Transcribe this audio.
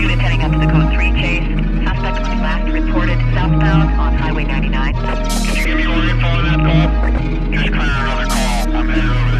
Unit heading up to the Code 3 chase. Suspect was last reported southbound on Highway 99. Can you give me more info on that call? Just cleared another call. I'm headed over there.